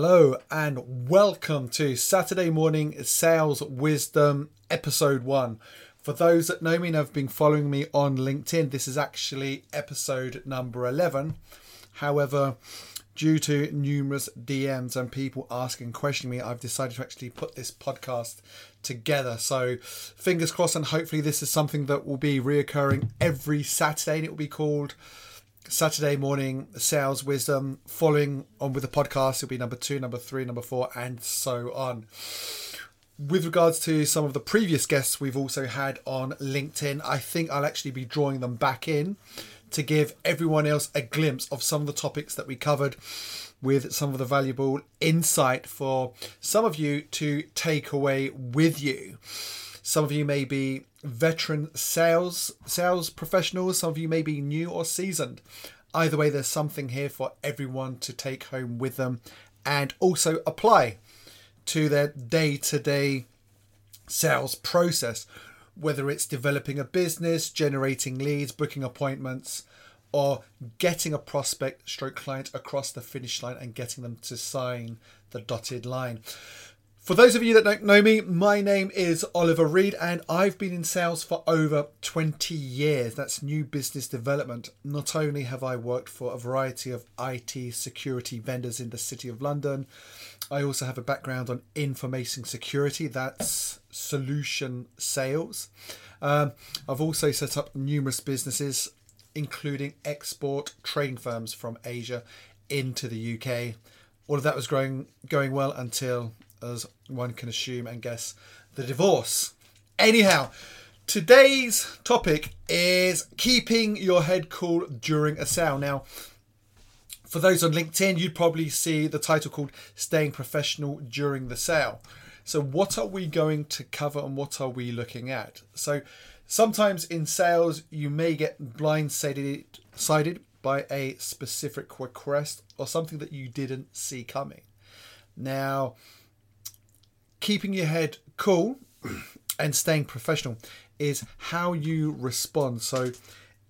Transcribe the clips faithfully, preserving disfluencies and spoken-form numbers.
Hello and welcome to Saturday Morning Sales Wisdom Episode one. For those that know me and have been following me on LinkedIn, this is actually episode number eleven. However, due to numerous D Ms and people asking, questioning me, I've decided to actually put this podcast together. So fingers crossed, and hopefully this is something that will be reoccurring every Saturday, and it will be called Saturday Morning Sales Wisdom. Following on with the podcast, it'll be number two, number three, number four, and so on. With regards to some of the previous guests we've also had on LinkedIn, I think I'll actually be drawing them back in to give everyone else a glimpse of some of the topics that we covered, with some of the valuable insight for some of you to take away with you. Some of you may be veteran sales sales professionals. Some of you may be new or seasoned. Either way, there's something here for everyone to take home with them and also apply to their day-to-day sales process, whether it's developing a business, generating leads, booking appointments, or getting a prospect stroke client across the finish line and getting them to sign the dotted line. For those of you that don't know me, my name is Oliver Reed, and I've been in sales for over twenty years. That's new business development. Not only have I worked for a variety of I T security vendors in the City of London, I also have a background on information security. That's solution sales. Um, I've also set up numerous businesses, including export trading firms from Asia into the U K. All of that was growing, going well until, as one can assume and guess, the divorce. Anyhow, today's topic is keeping your head cool during a sale. Now, for those on LinkedIn, you'd probably see the title called Staying Professional During the Sale. So what are we going to cover and what are we looking at? So sometimes in sales, you may get blindsided by a specific request or something that you didn't see coming. Now, keeping your head cool and staying professional is how you respond. So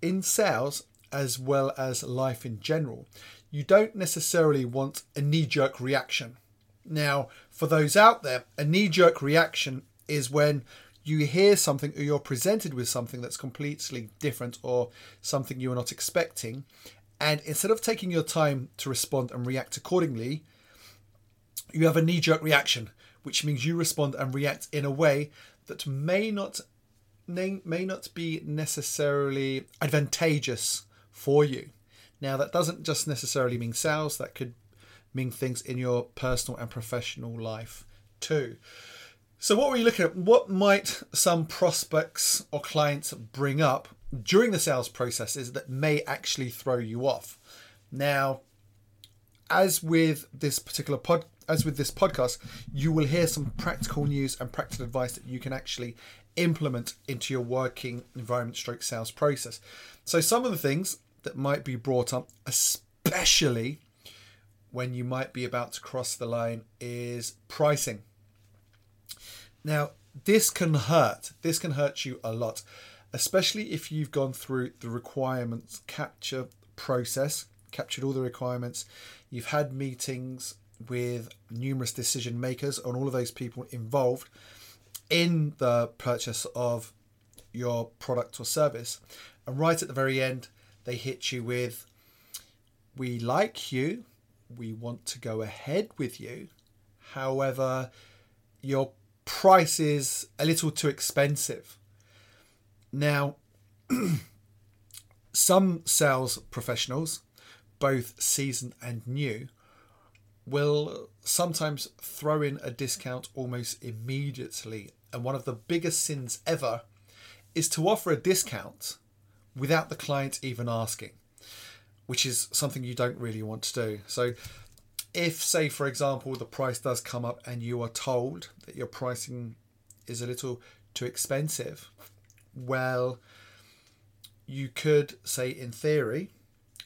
in sales, as well as life in general, you don't necessarily want a knee-jerk reaction. Now, for those out there, a knee-jerk reaction is when you hear something or you're presented with something that's completely different or something you are not expecting. And instead of taking your time to respond and react accordingly, you have a knee-jerk reaction, which means you respond and react in a way that may not may not be necessarily advantageous for you. Now, that doesn't just necessarily mean sales. That could mean things in your personal and professional life too. So what were you looking at? What might some prospects or clients bring up during the sales processes that may actually throw you off? Now, as with this particular pod, as with this podcast, you will hear some practical news and practical advice that you can actually implement into your working environment stroke sales process. So some of the things that might be brought up, especially when you might be about to cross the line, is pricing. Now, this can hurt. This can hurt you a lot, especially if you've gone through the requirements capture process, captured all the requirements, you've had meetings with numerous decision makers and all of those people involved in the purchase of your product or service, and right at the very end they hit you with, "We like you, we want to go ahead with you, however your price is a little too expensive." Now, some sales professionals, both seasoned and new, will sometimes throw in a discount almost immediately. And one of the biggest sins ever is to offer a discount without the client even asking, which is something you don't really want to do. So if, say, for example, the price does come up and you are told that your pricing is a little too expensive, well, you could say in theory,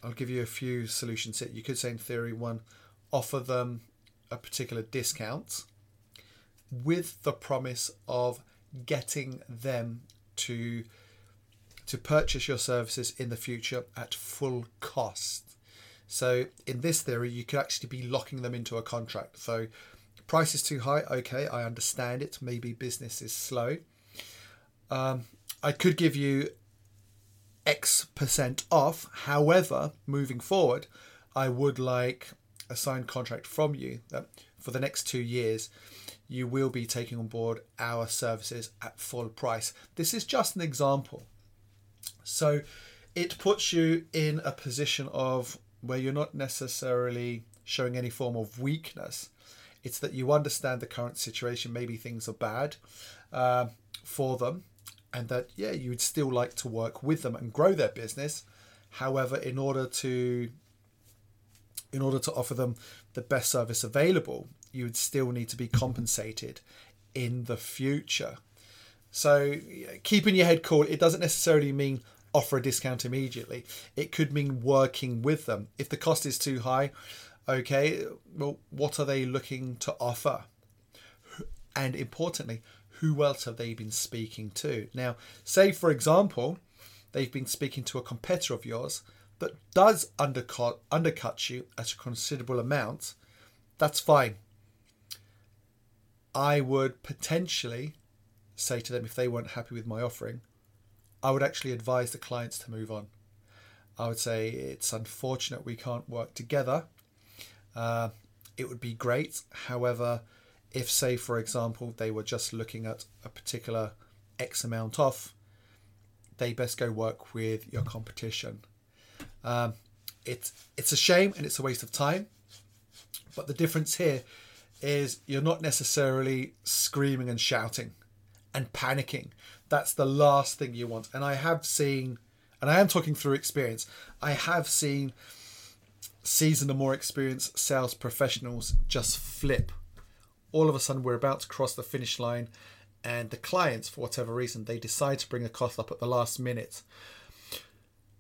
I'll give you a few solutions here. You could say in theory, one, offer them a particular discount with the promise of getting them to, to purchase your services in the future at full cost. So in this theory, you could actually be locking them into a contract. So price is too high. Okay, I understand it. Maybe business is slow. Um, I could give you X percent off. However, moving forward, I would like a signed contract from you that for the next two years, you will be taking on board our services at full price. This is just an example. So it puts you in a position of where you're not necessarily showing any form of weakness. It's that you understand the current situation. Maybe things are bad uh, for them, and that, yeah, you would still like to work with them and grow their business. However, in order to in order to offer them the best service available, you would still need to be compensated in the future. So keeping your head cool, it doesn't necessarily mean offer a discount immediately. It could mean working with them. If the cost is too high, okay, well, what are they looking to offer? And importantly, who else have they been speaking to? Now, say, for example, they've been speaking to a competitor of yours that does undercut, undercut you at a considerable amount. That's fine. I would potentially say to them, if they weren't happy with my offering, I would actually advise the clients to move on. I would say, it's unfortunate we can't work together. Uh, it would be great. However, if, say, for example, they were just looking at a particular X amount off, they best go work with your competition. Um, it's, it's a shame and it's a waste of time. But the difference here is you're not necessarily screaming and shouting and panicking. That's the last thing you want. And I have seen, and I am talking through experience, I have seen seasoned and more experienced sales professionals just flip. All of a sudden, we're about to cross the finish line, and the clients, for whatever reason, they decide to bring the cost up at the last minute.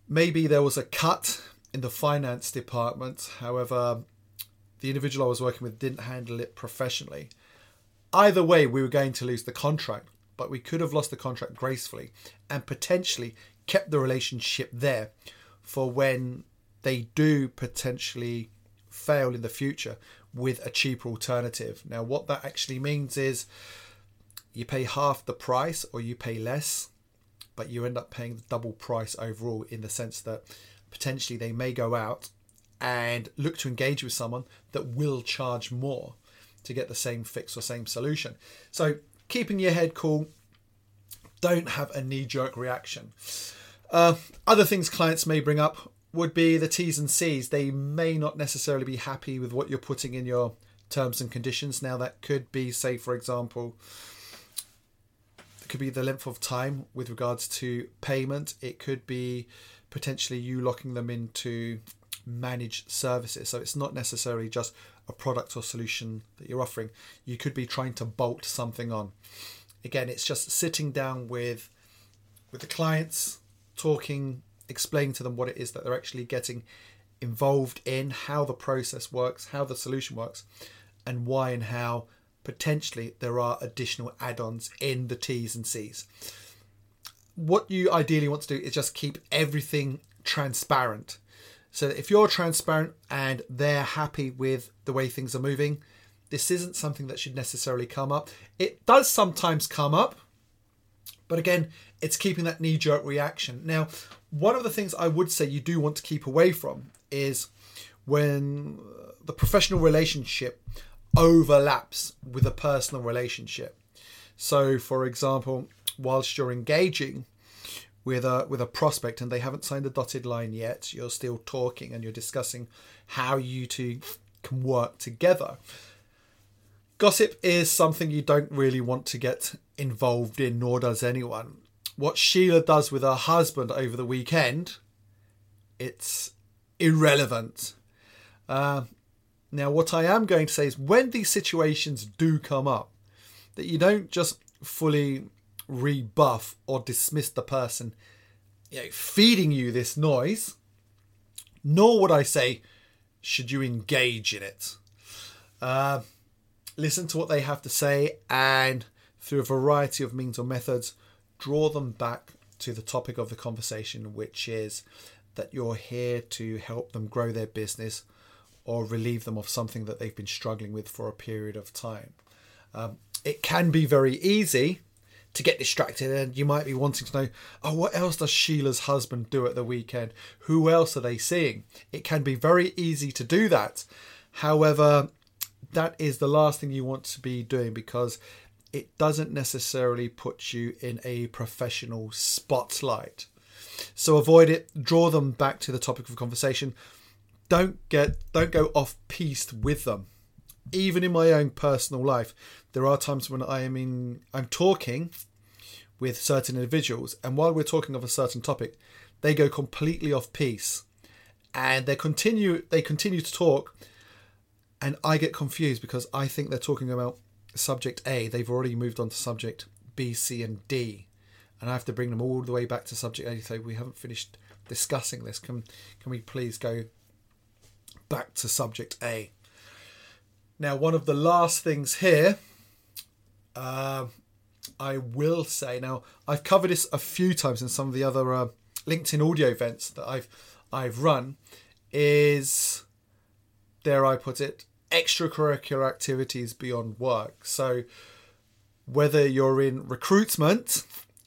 Maybe there was a cut in the finance department. However, the individual I was working with didn't handle it professionally. Either way, we were going to lose the contract, but we could have lost the contract gracefully and potentially kept the relationship there for when they do potentially fail in the future with a cheaper alternative. Now, what that actually means is you pay half the price or you pay less, but you end up paying the double price overall, in the sense that potentially they may go out and look to engage with someone that will charge more to get the same fix or same solution. So keeping your head cool, don't have a knee-jerk reaction. Uh, other things clients may bring up would be the T's and C's. They may not necessarily be happy with what you're putting in your terms and conditions. Now, that could be, say, for example, it could be the length of time with regards to payment. It could be potentially you locking them into managed services. So it's not necessarily just a product or solution that you're offering. You could be trying to bolt something on. Again, it's just sitting down with, with the clients, talking, explain to them what it is that they're actually getting involved in, how the process works, how the solution works, and why and how potentially there are additional add-ons in the T's and C's. What you ideally want to do is just keep everything transparent. So if you're transparent and they're happy with the way things are moving, this isn't something that should necessarily come up. It does sometimes come up, but again, it's keeping that knee-jerk reaction. Now, one of the things I would say you do want to keep away from is when the professional relationship overlaps with a personal relationship. So, for example, whilst you're engaging with a with a prospect and they haven't signed the dotted line yet, you're still talking and you're discussing how you two can work together. Gossip is something you don't really want to get involved in, nor does anyone. What Sheila does with her husband over the weekend, it's irrelevant. Uh, now, what I am going to say is, when these situations do come up, that you don't just fully rebuff or dismiss the person, you know, feeding you this noise, nor would I say should you engage in it. Uh, listen to what they have to say, and through a variety of means or methods, draw them back to the topic of the conversation, which is that you're here to help them grow their business or relieve them of something that they've been struggling with for a period of time. Um, it can be very easy to get distracted, and you might be wanting to know, oh, what else does Sheila's husband do at the weekend? Who else are they seeing? It can be very easy to do that. However, that is the last thing you want to be doing, because it doesn't necessarily put you in a professional spotlight. So avoid it. Draw them back to the topic of conversation. Don't get, don't go off-piste with them. Even in my own personal life, there are times when I am in, I'm talking with certain individuals, and while we're talking of a certain topic, they go completely off-piste, and they continue, they continue to talk, and I get confused because I think they're talking about subject A. They've already moved on to subject B, C, and D. And I have to bring them all the way back to subject A. So we haven't finished discussing this. Can can we please go back to subject A? Now, one of the last things here, uh, I will say. Now, I've covered this a few times in some of the other uh, LinkedIn audio events that I've I've run. Is, dare I put it, extracurricular activities beyond work. So whether you're in recruitment,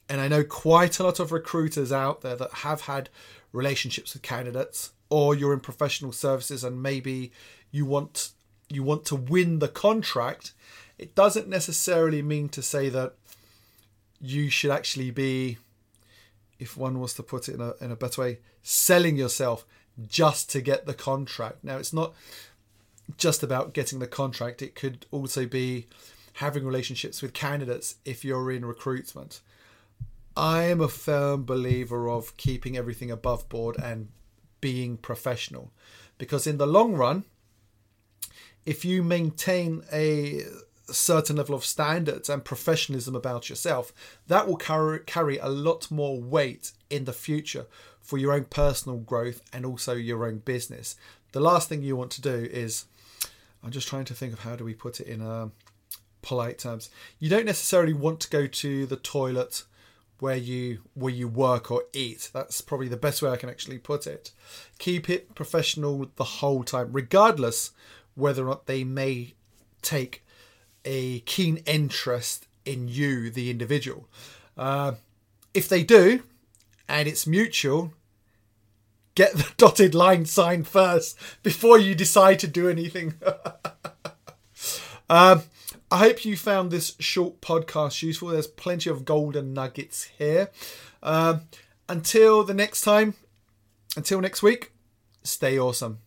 and I know quite a lot of recruiters out there that have had relationships with candidates, or you're in professional services and maybe you want you want to win the contract, it doesn't necessarily mean to say that you should actually be, if one was to put it in a, in a better way, selling yourself just to get the contract. Now, it's not just about getting the contract. It could also be having relationships with candidates if you're in recruitment. I am a firm believer of keeping everything above board and being professional, because in the long run, if you maintain a certain level of standards and professionalism about yourself, that will carry, carry a lot more weight in the future for your own personal growth and also your own business. The last thing you want to do is, I'm just trying to think of how do we put it in uh, polite terms. You don't necessarily want to go to the toilet where you where you work or eat. That's probably the best way I can actually put it. Keep it professional the whole time, regardless whether or not they may take a keen interest in you, the individual. Uh, if they do, and it's mutual, get the dotted line signed first before you decide to do anything. um, I hope you found this short podcast useful. There's plenty of golden nuggets here. Um, until the next time, until next week, stay awesome.